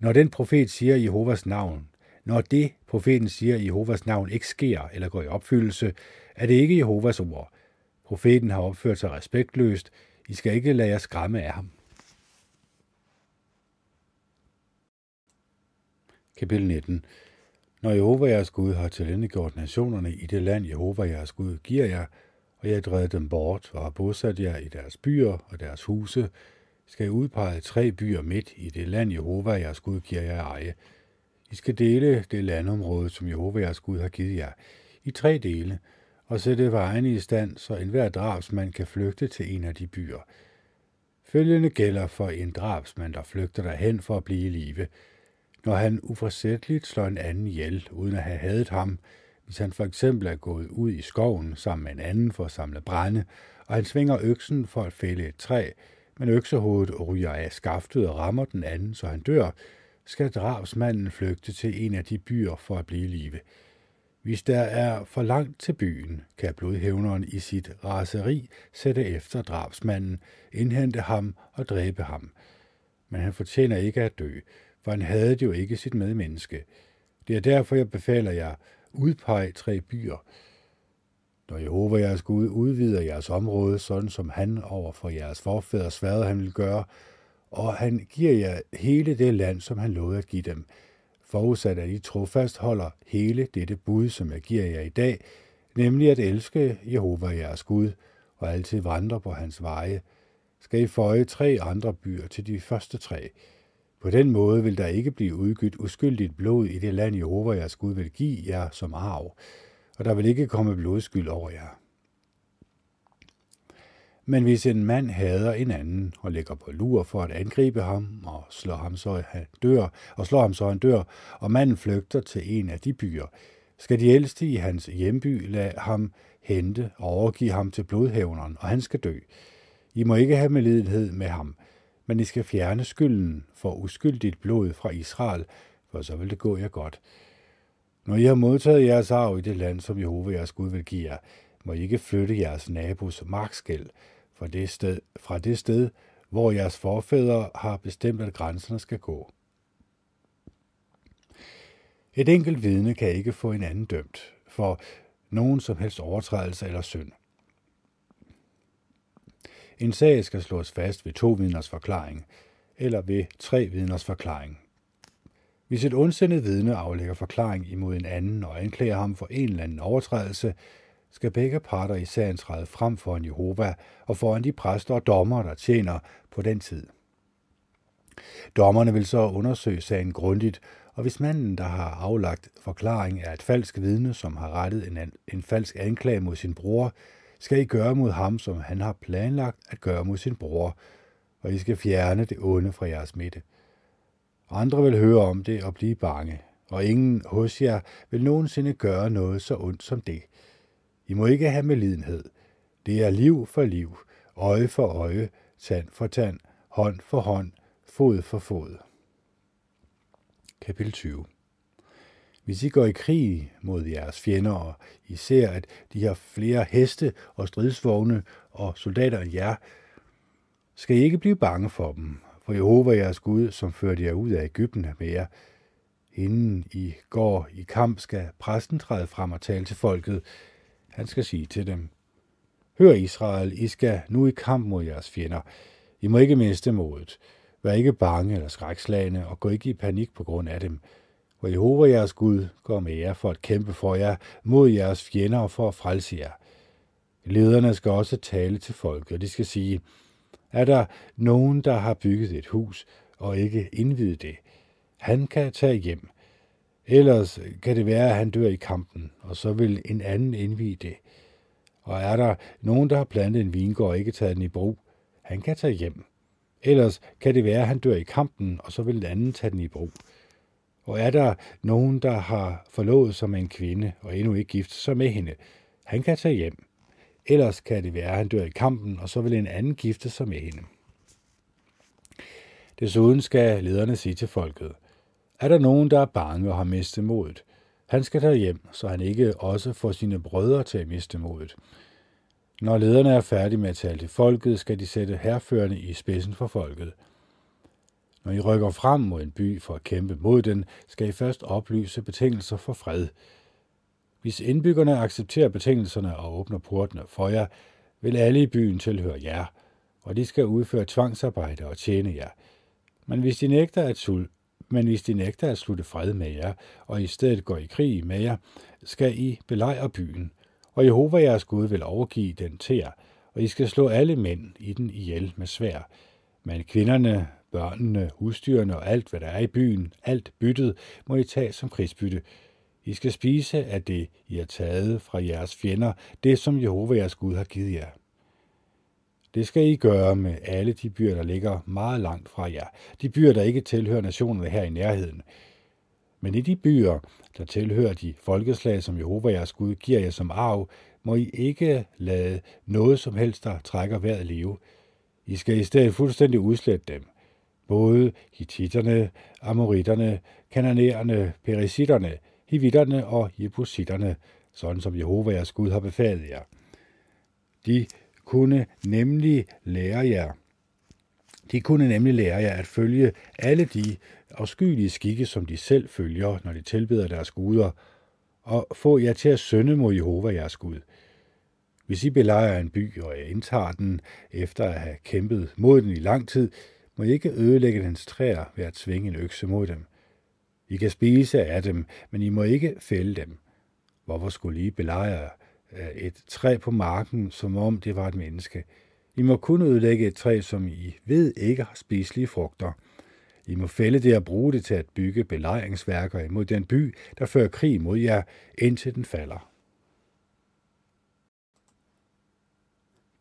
Når den profet siger Jehovas navn, når det profeten siger Jehovas navn ikke sker eller går i opfyldelse, er det ikke Jehovas ord. Profeten har opført sig respektløst. I skal ikke lade jer skræmme af ham. Kapitel nitten. Når Jehova jeres Gud har tilendegjort nationerne i det land, Jehova jeres Gud giver jer, og jeg drev dem bort og har bosat jer i deres byer og deres huse, skal I udpege tre byer midt i det land, Jehova jeres Gud giver jer eje. I skal dele det landområde, som Jehova jeres Gud har givet jer, i tre dele, og sætte vejene i stand, så enhver drabsmand kan flygte til en af de byer. Følgende gælder for en drabsmand, der flygter derhen for at blive i live. Når han uforsætteligt slår en anden ihjel, uden at have hadet ham, hvis han for eksempel er gået ud i skoven sammen med en anden for at samle brænde, og han svinger øksen for at fælde et træ, men øksehovedet ryger af skaftet og rammer den anden, så han dør, skal drabsmanden flygte til en af de byer for at blive i live. Hvis der er for langt til byen, kan blodhævneren i sit raseri sætte efter drabsmanden, indhente ham og dræbe ham. Men han fortjener ikke at dø, for han havde jo ikke sit medmenneske. Det er derfor, jeg befaler jer, udpeg tre byer. Når Jehova jeres Gud udvider jeres område, sådan som han over for jeres forfædre sværede, han vil gøre, og han giver jer hele det land, som han lovede at give dem, forudsat at I trofast holder hele dette bud, som jeg giver jer i dag, nemlig at elske Jehova jeres Gud og altid vandre på hans veje, skal I føje tre andre byer til de første tre. På den måde vil der ikke blive udgydt uskyldigt blod i det land, Jehova jeres Gud vil give jer som arv, og der vil ikke komme blodskyld over jer. Men hvis en mand hader en anden og lægger på lur for at angribe ham og slår ham så han dør, og slår ham så han dør, og manden flygter til en af de byer, skal de ældste i hans hjemby lade ham hente og overgive ham til blodhævneren, og han skal dø. I må ikke have medlidenhed med ham, men I skal fjerne skylden for uskyldigt blod fra Israel, for så vil det gå jer godt. Når I har modtaget jeres arv i det land, som Jehova jeres Gud vil give jer, må I ikke flytte jeres nabos markskel fra det sted, fra det sted, hvor jeres forfædre har bestemt, at grænserne skal gå. Et enkelt vidne kan ikke få en anden dømt for nogen som helst overtrædelse eller synd. En sag skal slås fast ved to vidners forklaring, eller ved tre vidners forklaring. Hvis et ondsindet vidne aflægger forklaring imod en anden og anklager ham for en eller anden overtrædelse, skal begge parter i sagen træde frem foran Jehova og foran de præster og dommer, der tjener på den tid. Dommerne vil så undersøge sagen grundigt, og hvis manden, der har aflagt forklaring, er et falsk vidne, som har rettet en, an- en falsk anklage mod sin bror, skal I gøre mod ham, som han har planlagt at gøre mod sin bror, og I skal fjerne det onde fra jeres midte. Andre vil høre om det og blive bange, og ingen hos jer vil nogensinde gøre noget så ondt som det. I må ikke have medlidenhed. Det er liv for liv, øje for øje, tand for tand, hånd for hånd, fod for fod. Kapitel tyve. Hvis I går i krig mod jeres fjender, og I ser, at de har flere heste og stridsvogne og soldater end jer, skal I ikke blive bange for dem, for Jehova jeres Gud, som førte jer ud af Egypten, er med jer. Inden I går i kamp, skal præsten træde frem og tale til folket. Han skal sige til dem, Hør Israel, I skal nu i kamp mod jeres fjender. I må ikke miste modet. Vær ikke bange eller skrækslagne, og gå ikke i panik på grund af dem. For Jehova, jeres Gud, går med jer for at kæmpe for jer, mod jeres fjender og for at frelse jer. Lederne skal også tale til folket, og de skal sige, er der nogen, der har bygget et hus og ikke indviet det? Han kan tage hjem. Ellers kan det være, at han dør i kampen, og så vil en anden indvie det. Og er der nogen, der har plantet en vingård og ikke taget den i brug? Han kan tage hjem. Ellers kan det være, at han dør i kampen, og så vil en anden tage den i brug. Og er der nogen, der har forlovet sig med en kvinde og endnu ikke gift sig med hende? Han kan tage hjem. Ellers kan det være, at han dør i kampen, og så vil en anden gifte sig med hende. Desuden skal lederne sige til folket, er der nogen, der er bange og har mistet modet? Han skal tage hjem, så han ikke også får sine brødre til at miste modet. Når lederne er færdige med at tale til folket, skal de sætte herførende i spidsen for folket. Når I rykker frem mod en by for at kæmpe mod den, skal I først oplyse betingelser for fred. Hvis indbyggerne accepterer betingelserne og åbner portene for jer, vil alle i byen tilhøre jer, og de skal udføre tvangsarbejde og tjene jer. Men hvis de nægter at sulte, Men hvis de nægter at slutte fred med jer, og i stedet går i krig med jer, skal I belejre byen, og Jehova jeres Gud vil overgive den til jer, og I skal slå alle mænd i den ihjel med sværd. Men kvinderne, børnene, husdyrene og alt, hvad der er i byen, alt byttet, må I tage som krigsbytte. I skal spise af det, I har taget fra jeres fjender, det som Jehova jeres Gud har givet jer. Det skal I gøre med alle de byer, der ligger meget langt fra jer. De byer, der ikke tilhører nationerne her i nærheden. Men i de byer, der tilhører de folkeslag, som Jehova jeres Gud giver jer som arv, må I ikke lade noget som helst, der trækker vejret leve. I skal i stedet fuldstændig udslette dem. Både hittitterne, amoritterne, kanaanererne, perisitterne, hivitterne og jebusitterne, sådan som Jehova jeres Gud har befalet jer. De kunne nemlig lære jer. De kunne nemlig lære jer at følge alle de afskyelige skikke, som de selv følger, når de tilbeder deres guder, og få jer til at synde mod Jehova jeres Gud. Hvis I belejrer en by og indtager den, efter at have kæmpet mod den i lang tid, må I ikke ødelægge dens træer ved at svinge en økse mod dem. I kan spise af dem, men I må ikke fælde dem. Hvorfor skulle I belejre jer et træ på marken, som om det var et menneske? I må kun ødelægge et træ, som I ved ikke har spiselige frugter. I må fælde det og bruge det til at bygge belejringsværker imod den by, der fører krig mod jer, indtil den falder.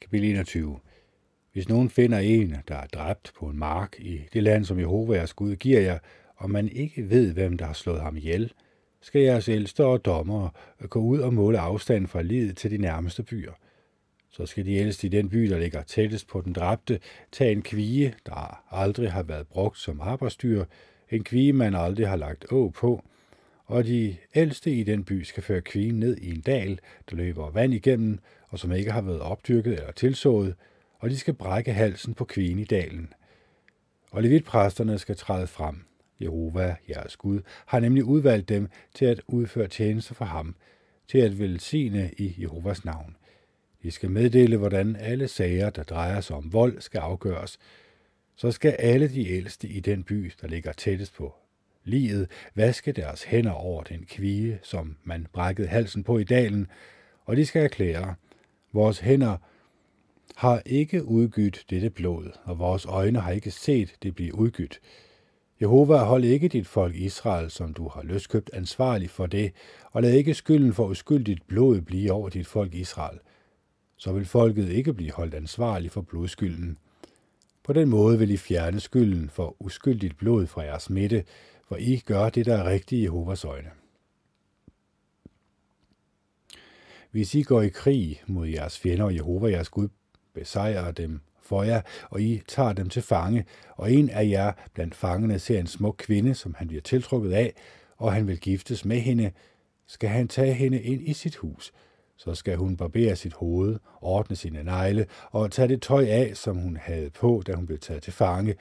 Kapitel enogtyve. Hvis nogen finder en, der er dræbt på en mark i det land, som Jehova jeres Gud giver jer, og man ikke ved, hvem der har slået ham ihjel, skal jeres ældste og dommere gå ud og måle afstanden fra livet til de nærmeste byer. Så skal de ældste i den by, der ligger tættest på den dræbte, tage en kvige, der aldrig har været brugt som arbejdsdyr, en kvige, man aldrig har lagt åg på, og de ældste i den by skal føre kvigen ned i en dal, der løber vand igennem, og som ikke har været opdyrket eller tilsået, og de skal brække halsen på kvigen i dalen. Og levitpræsterne skal træde frem. Jehova, jeres Gud, har nemlig udvalgt dem til at udføre tjeneste for ham, til at velsigne i Jehovas navn. De skal meddele, hvordan alle sager, der drejer sig om vold, skal afgøres. Så skal alle de ældste i den by, der ligger tættest på liget, vaske deres hænder over den kvige, som man brækkede halsen på i dalen, og de skal erklære, vores hænder har ikke udgydt dette blod, og vores øjne har ikke set det blive udgydt. Jehova, hold ikke dit folk Israel, som du har løskøbt, ansvarlig for det, og lad ikke skylden for uskyldigt blod blive over dit folk Israel. Så vil folket ikke blive holdt ansvarlig for blodskylden. På den måde vil I fjerne skylden for uskyldigt blod fra jeres midte, for I gør det, der er rigtigt i Jehovas øjne. Hvis I går i krig mod jeres fjender, og Jehova jeres Gud besejrer dem for jer, og I tager dem til fange, og en af jer blandt fangerne ser en smuk kvinde, som han bliver tiltrukket af, og han vil giftes med hende, skal han tage hende ind i sit hus. Så skal hun barbere sit hoved, ordne sine negle, og tage det tøj af, som hun havde på, da hun blev taget til fange,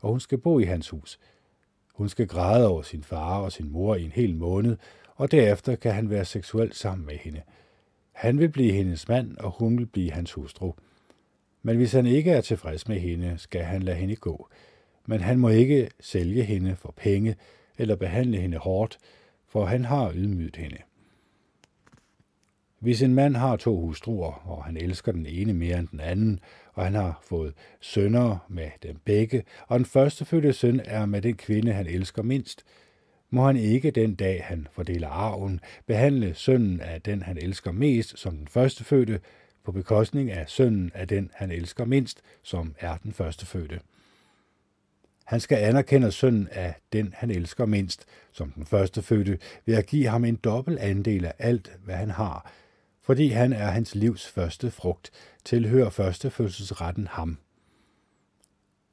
og hun skal bo i hans hus. Hun skal græde over sin far og sin mor i en hel måned, og derefter kan han være seksuelt sammen med hende. Han vil blive hendes mand, og hun vil blive hans hustru. Men hvis han ikke er tilfreds med hende, skal han lade hende gå. Men han må ikke sælge hende for penge eller behandle hende hårdt, for han har ydmyget hende. Hvis en mand har to hustruer, og han elsker den ene mere end den anden, og han har fået sønner med dem begge, og den førstefødte søn er med den kvinde, han elsker mindst, må han ikke den dag, han fordeler arven, behandle sønnen af den, han elsker mest, som den førstefødte, på bekostning af sønnen af den, han elsker mindst, som er den førstefødte. Han skal anerkende sønnen af den, han elsker mindst, som den førstefødte, ved at give ham en dobbelt andel af alt, hvad han har, fordi han er hans livs første frugt, tilhører førstefødselsretten ham.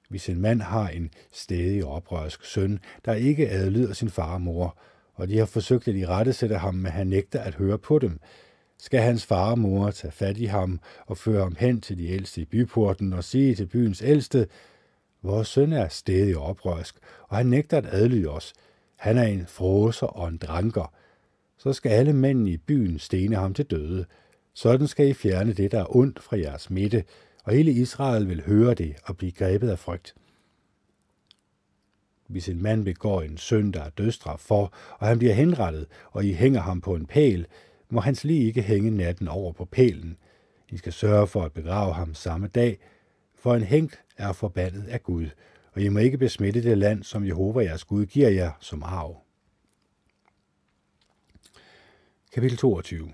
Hvis en mand har en stædig oprørsk søn, der ikke adlyder sin far og mor, og de har forsøgt at irettesætte ham, men han nægter at høre på dem, skal hans far og mor tage fat i ham og føre ham hen til de ældste i byporten og sige til byens ældste: vores søn er stædig oprørsk, og han nægter at adlyde os. Han er en fråser og en dranker. Så skal alle mændene i byen stene ham til døde. Sådan skal I fjerne det, der er ondt fra jeres midte, og hele Israel vil høre det og blive grebet af frygt. Hvis en mand begår en synd, der er dødsstraf for, og han bliver henrettet, og I hænger ham på en pæl, må hans lig ikke hænge natten over på pælen. I skal sørge for at begrave ham samme dag, for en hængt er forbandet af Gud, og I må ikke besmitte det land, som Jehova jeres Gud giver jer som arv. Kapitel toogtyve.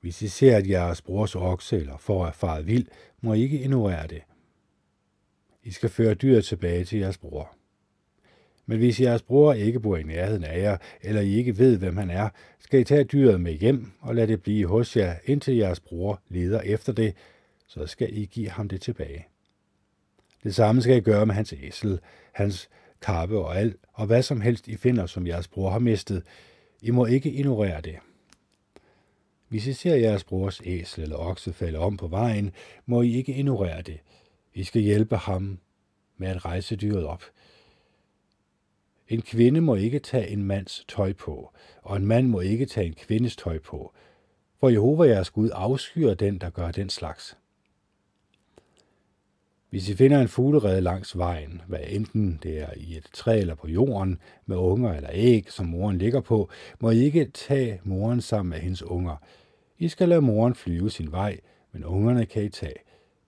Hvis I ser, at jeres brors okse eller får er faret vild, må I ikke ignorere det. I skal føre dyret tilbage til jeres bror. Men hvis jeres bror ikke bor i nærheden af jer, eller I ikke ved, hvem han er, skal I tage dyret med hjem og lade det blive hos jer, indtil jeres bror leder efter det, så skal I give ham det tilbage. Det samme skal I gøre med hans æsel, hans kappe og alt, og hvad som helst I finder, som jeres bror har mistet. I må ikke ignorere det. Hvis I ser jeres brors æsel eller okse falde om på vejen, må I ikke ignorere det. I skal hjælpe ham med at rejse dyret op. En kvinde må ikke tage en mands tøj på, og en mand må ikke tage en kvindes tøj på, for Jehova jeres Gud afskyer den, der gør den slags. Hvis I finder en fuglerede langs vejen, hvad enten det er i et træ eller på jorden, med unger eller æg, som moren ligger på, må I ikke tage moren sammen med hendes unger. I skal lade moren flyve sin vej, men ungerne kan I tage.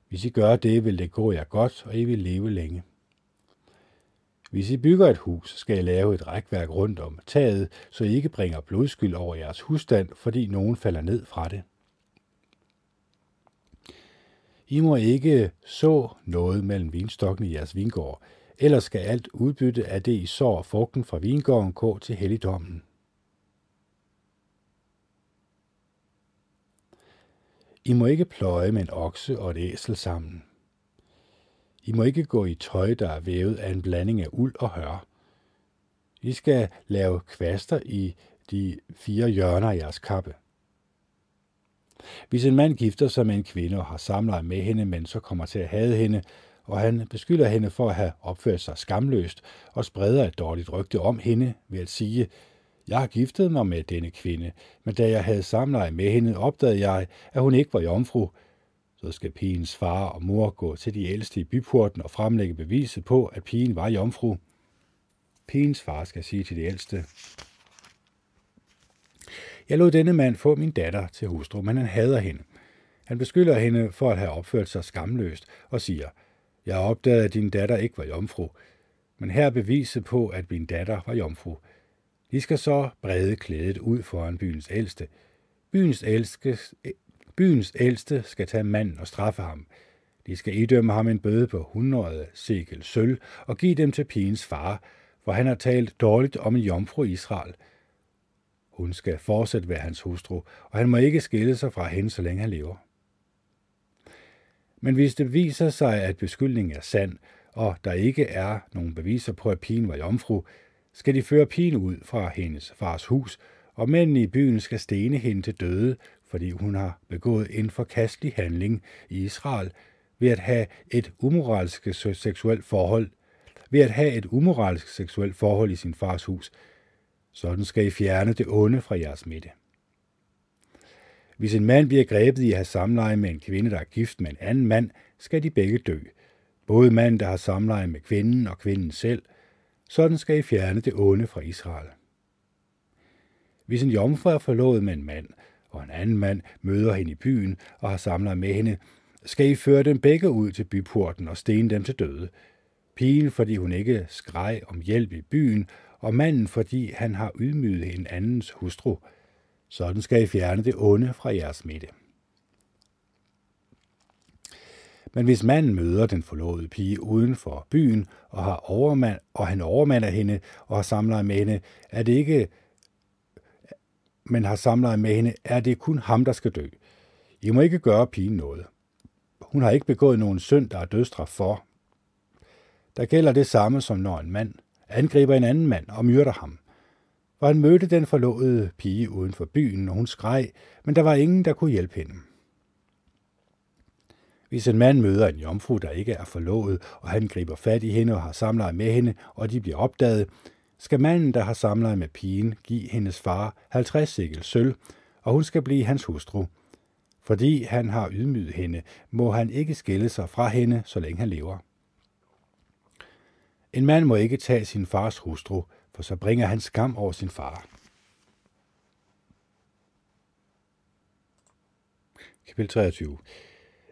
Hvis I gør det, vil det gå jer godt, og I vil leve længe. Hvis I bygger et hus, skal I lave et rækværk rundt om taget, så I ikke bringer blodskyld over jeres husstand, fordi nogen falder ned fra det. I må ikke så noget mellem vinstokken i jeres vingård, ellers skal alt udbytte af det, I sår, frugten fra vingården gå til helligdommen. I må ikke pløje med en okse og et æsel sammen. I må ikke gå i tøj, der er vævet af en blanding af uld og hør. I skal lave kvaster i de fire hjørner af jeres kappe. Hvis en mand gifter sig med en kvinde og har samleje med hende, men så kommer til at hade hende, og han beskylder hende for at have opført sig skamløst og spreder et dårligt rygte om hende ved at sige: jeg har giftet mig med denne kvinde, men da jeg havde samleje med hende, opdagede jeg, at hun ikke var jomfru. Så skal pigens far og mor gå til de ældste i byporten og fremlægge beviset på, at pigen var jomfru. Pigens far skal sige til de ældste: jeg lod denne mand få min datter til hustru, men han hader hende. Han beskylder hende for at have opført sig skamløst og siger: jeg opdagede, at din datter ikke var jomfru, men her er beviset på, at min datter var jomfru. De skal så brede klædet ud foran byens ældste. Byens ældste... Byens ældste skal tage manden og straffe ham. De skal idømme ham en bøde på hundrede sekel sølv og give dem til pigens far, for han har talt dårligt om en jomfru i Israel. Hun skal fortsat være hans hustru, og han må ikke skille sig fra hende, så længe han lever. Men hvis det viser sig, at beskyldningen er sand, og der ikke er nogen beviser på, at pigen var jomfru, skal de føre pigen ud fra hendes fars hus, og mændene i byen skal stene hende til døde, fordi hun har begået en forkastelig handling i Israel ved at have et umoralsk seksuelt forhold, ved at have et umoralsk seksuelt forhold i sin fars hus. Sådan skal I fjerne det onde fra jeres midte. Hvis en mand bliver grebet i at have samleje med en kvinde, der er gift med en anden mand, skal de begge dø. Både manden, der har samleje med kvinden og kvinden selv. Sådan skal I fjerne det onde fra Israel. Hvis en jomfru er forlovet med en mand, og en anden mand møder hende i byen og har samleje med hende, skal I føre dem begge ud til byporten og stene dem til døde. Pigen, fordi hun ikke skreg om hjælp i byen, og manden, fordi han har ydmyget en andens hustru. Sådan skal I fjerne det onde fra jeres midte. Men hvis manden møder den forlovede pige uden for byen, og, har overmand, og han overmander hende og har samleje med hende, er det ikke, men har samleje med hende, er det kun ham, der skal dø. I må ikke gøre pigen noget. Hun har ikke begået nogen synd, der er dødsstraf for. Der gælder det samme som når en mand angriber en anden mand og myrder ham. For han mødte den forlovede pige uden for byen, og hun skreg, men der var ingen, der kunne hjælpe hende. Hvis en mand møder en jomfru, der ikke er forlovet, og han griber fat i hende og har samleje med hende, og de bliver opdaget, skal manden, der har samleje med pigen, give hendes far halvtreds sikkel sølv, og hun skal blive hans hustru. Fordi han har ydmyget hende, må han ikke skille sig fra hende, så længe han lever. En mand må ikke tage sin fars hustru, for så bringer han skam over sin far. Kapitel treogtyve.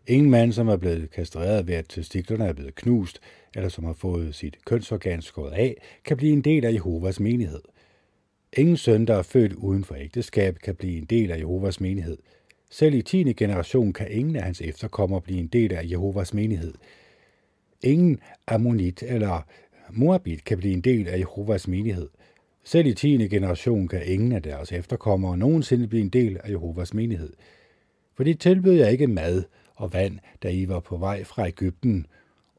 Ingen mand, som er blevet kastreret ved, at testiklerne er blevet knust, eller som har fået sit kønsorgan skåret af, kan blive en del af Jehovas menighed. Ingen søn, der er født uden for ægteskab, kan blive en del af Jehovas menighed. Selv i tiende generation kan ingen af hans efterkommere blive en del af Jehovas menighed. Ingen ammonit eller moabit kan blive en del af Jehovas menighed. Selv i tiende generation kan ingen af deres efterkommere nogensinde blive en del af Jehovas menighed. For de tilbød jeg ikke mad og vand, da I var på vej fra Egypten,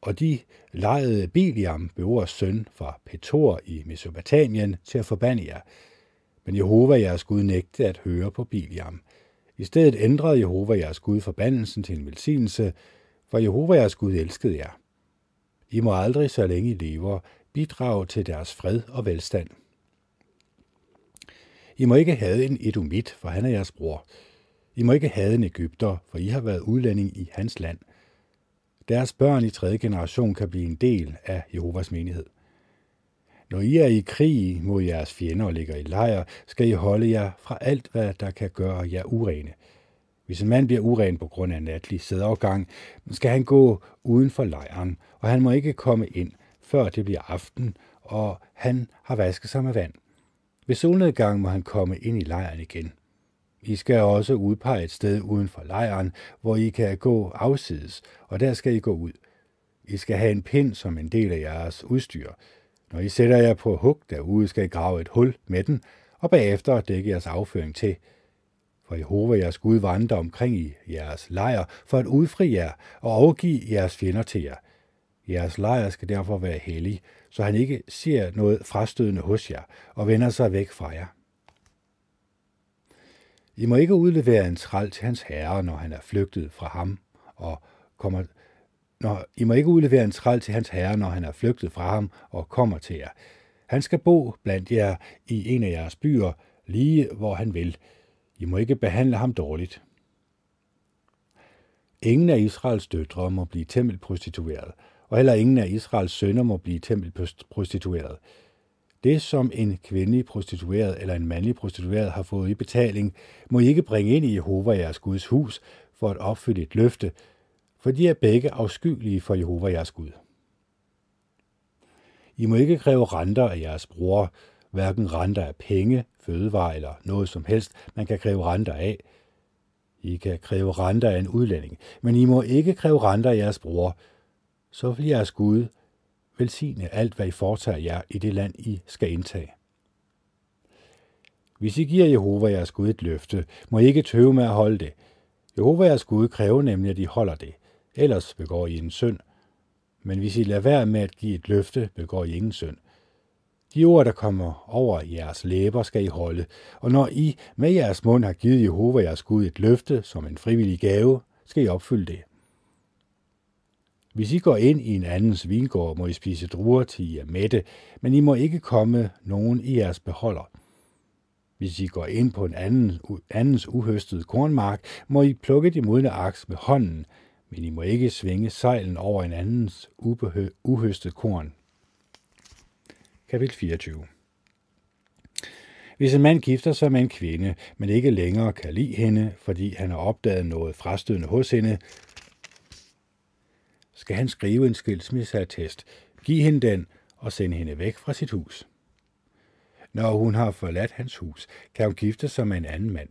og de lejede Bileam, Beors søn fra Petor i Mesopotamien, til at forbande jer. Men Jehova jeres Gud nægtede at høre på Bileam. I stedet ændrede Jehova jeres Gud forbandelsen til en velsignelse, for Jehova jeres Gud elskede jer. I må aldrig, så længe I lever, bidrage til deres fred og velstand. I må ikke have en edomit, for han er jeres bror. I må ikke have en egypter, for I har været udlænding i hans land. Deres børn i tredje generation kan blive en del af Jehovas menighed. Når I er i krig mod jeres fjender og ligger i lejr, skal I holde jer fra alt, hvad der kan gøre jer urene. Hvis en mand bliver uren på grund af natlig sædafgang, skal han gå uden for lejren, og han må ikke komme ind, før det bliver aften, og han har vasket sig med vand. Ved solnedgang må han komme ind i lejren igen. I skal også udpege et sted uden for lejren, hvor I kan gå afsides, og der skal I gå ud. I skal have en pind som en del af jeres udstyr. Når I sætter jer på hug derude, skal I grave et hul med den, og bagefter dække jeres afføring til. For Jehova jeres Gud vandrer omkring i jeres lejr for at udfri jer og overgive jeres fjender til jer. Jeres lejr skal derfor være hellig, så han ikke ser noget frastødende hos jer og vender sig væk fra jer. I må ikke udlevere en træl til hans herre, når han er flygtet fra ham og kommer når I må ikke udlevere en træl til hans herre, når han er flygtet fra ham og kommer til jer. Han skal bo blandt jer i en af jeres byer, lige hvor han vil. I må ikke behandle ham dårligt. Ingen af Israels døtre må blive tempelprostitueret, og heller ingen af Israels sønner må blive tempelprostitueret. Det, som en kvindelig prostitueret eller en mandlig prostitueret har fået i betaling, må I ikke bringe ind i Jehova jeres Guds hus for at opfylde et løfte, for de er begge afskyelige for Jehova jeres Gud. I må ikke kræve renter af jeres bror, hverken renter af penge, fødevarer eller noget som helst, man kan kræve renter af. I kan kræve renter af en udlænding, men I må ikke kræve renter af jeres bror. Så vil jeres Gud velsigne alt, hvad I foretager jer i det land, I skal indtage. Hvis I giver Jehova jeres Gud et løfte, må I ikke tøve med at holde det. Jehova jeres Gud kræver nemlig, at I holder det, ellers begår I en synd. Men hvis I lader være med at give et løfte, begår I ingen synd. De ord, der kommer over jeres læber, skal I holde, og når I med jeres mund har givet Jehova jeres Gud et løfte som en frivillig gave, skal I opfylde det. Hvis I går ind i en andens vingård, må I spise druer til I er mætte, men I må ikke komme nogen i jeres beholder. Hvis I går ind på en anden, andens uhøstede kornmark, må I plukke de modne aks med hånden, men I må ikke svinge sejlen over en andens ubehø- uhøstet korn. Kapitel fireogtyve. Hvis en mand gifter sig med en kvinde, men ikke længere kan lide hende, fordi han har opdaget noget frastødende hos hende, skal han skrive en skilsmisseattest, give hende den og sende hende væk fra sit hus. Når hun har forladt hans hus, kan hun gifte sig med en anden mand.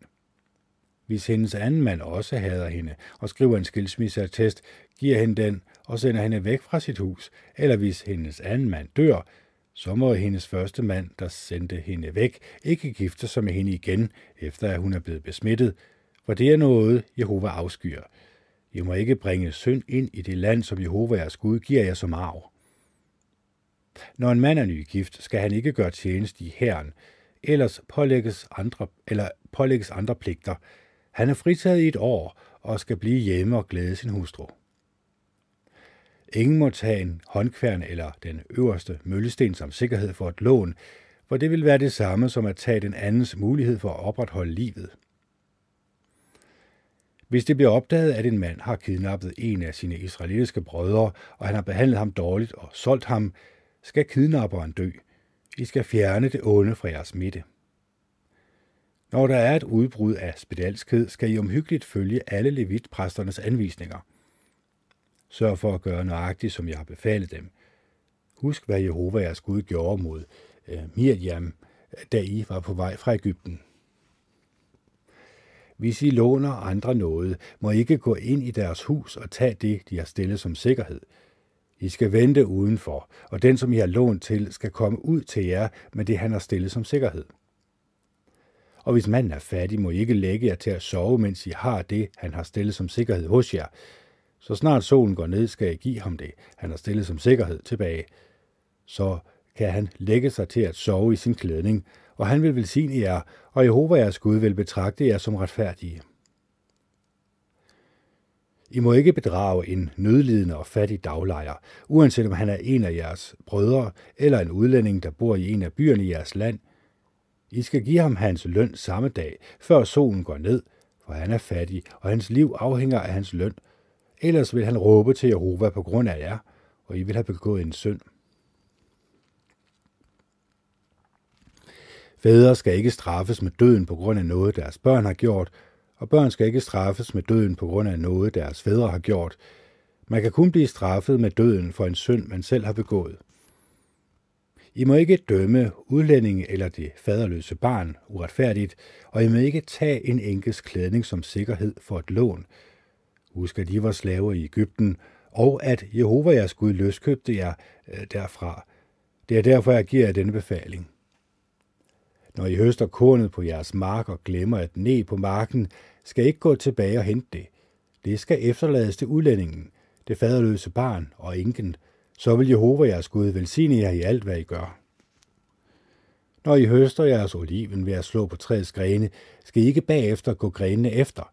Hvis hendes anden mand også hader hende og skriver en skilsmisseattest, giver hende den og sender hende væk fra sit hus, eller hvis hendes anden mand dør, så må hendes første mand, der sendte hende væk, ikke gifte sig med hende igen, efter at hun er blevet besmittet, for det er noget, Jehova afskyer. I må ikke bringe synd ind i det land, som Jehova jeres Gud giver jer som arv. Når en mand er nygift, skal han ikke gøre tjeneste i hæren, ellers pålægges andre, eller pålægges andre pligter. Han er fritaget i et år og skal blive hjemme og glæde sin hustru. Ingen må tage en håndkværn eller den øverste møllesten som sikkerhed for et lån, for det vil være det samme som at tage den andens mulighed for at opretholde livet. Hvis det bliver opdaget, at en mand har kidnappet en af sine israelitiske brødre, og han har behandlet ham dårligt og solgt ham, skal kidnapperen dø. I skal fjerne det onde fra jeres midte. Når der er et udbrud af spedalskhed, skal I omhyggeligt følge alle levitpræsternes anvisninger. Sørg for at gøre nøjagtigt, som jeg har befalet dem. Husk, hvad Jehova jeres Gud gjorde mod øh, Mirjam, da I var på vej fra Egypten. Hvis I låner andre noget, må I ikke gå ind i deres hus og tage det, de har stillet som sikkerhed. I skal vente udenfor, og den, som I har lånt til, skal komme ud til jer med det, han har stillet som sikkerhed. Og hvis manden er fattig, må I ikke lægge jer til at sove, mens I har det, han har stillet som sikkerhed hos jer. Så snart solen går ned, skal I give ham det, han har stillet som sikkerhed tilbage. Så kan han lægge sig til at sove i sin klædning, og han vil velsigne jer, og Jehova jeres Gud vil betragte jer som retfærdige. I må ikke bedrage en nødlidende og fattig daglejer, uanset om han er en af jeres brødre eller en udlænding, der bor i en af byerne i jeres land. I skal give ham hans løn samme dag, før solen går ned, for han er fattig, og hans liv afhænger af hans løn. Ellers vil han råbe til Jehova på grund af jer, og I vil have begået en synd. Fædre skal ikke straffes med døden på grund af noget, deres børn har gjort, og børn skal ikke straffes med døden på grund af noget, deres fædre har gjort. Man kan kun blive straffet med døden for en synd, man selv har begået. I må ikke dømme udlændinge eller det faderløse barn uretfærdigt, og I må ikke tage en enkes klædning som sikkerhed for et lån. Husk, at I var slaver i Egypten, og at Jehova jeres Gud løskøbte jer derfra. Det er derfor, jeg giver jer denne befaling. Når I høster kornet på jeres mark og glemmer et næ på marken, skal I ikke gå tilbage og hente det. Det skal efterlades til udlændingen, det faderløse barn og enken. Så vil Jehova jeres Gud velsigne jer i alt, hvad I gør. Når I høster jeres oliven ved at slå på træets grene, skal I ikke bagefter gå grenene efter.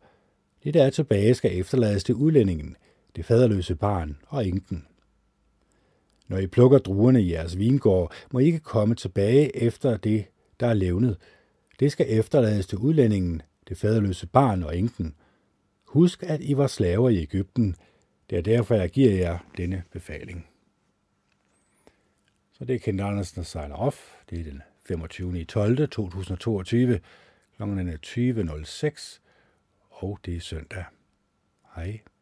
Det, der er tilbage, skal efterlades til udlændingen, det faderløse barn og enken. Når I plukker druerne i jeres vingård, må I ikke komme tilbage efter det, der er levnet. Det skal efterlades til udlændingen, det faderløse barn og enken. Husk, at I var slaver i Egypten. Det er derfor, jeg giver jer denne befaling. Så det er Kjeld Andersen, der signer off. Det er den femogtyvende tolvte to tusind og toogtyve, klokken tyve nul seks, og det er søndag. Hej.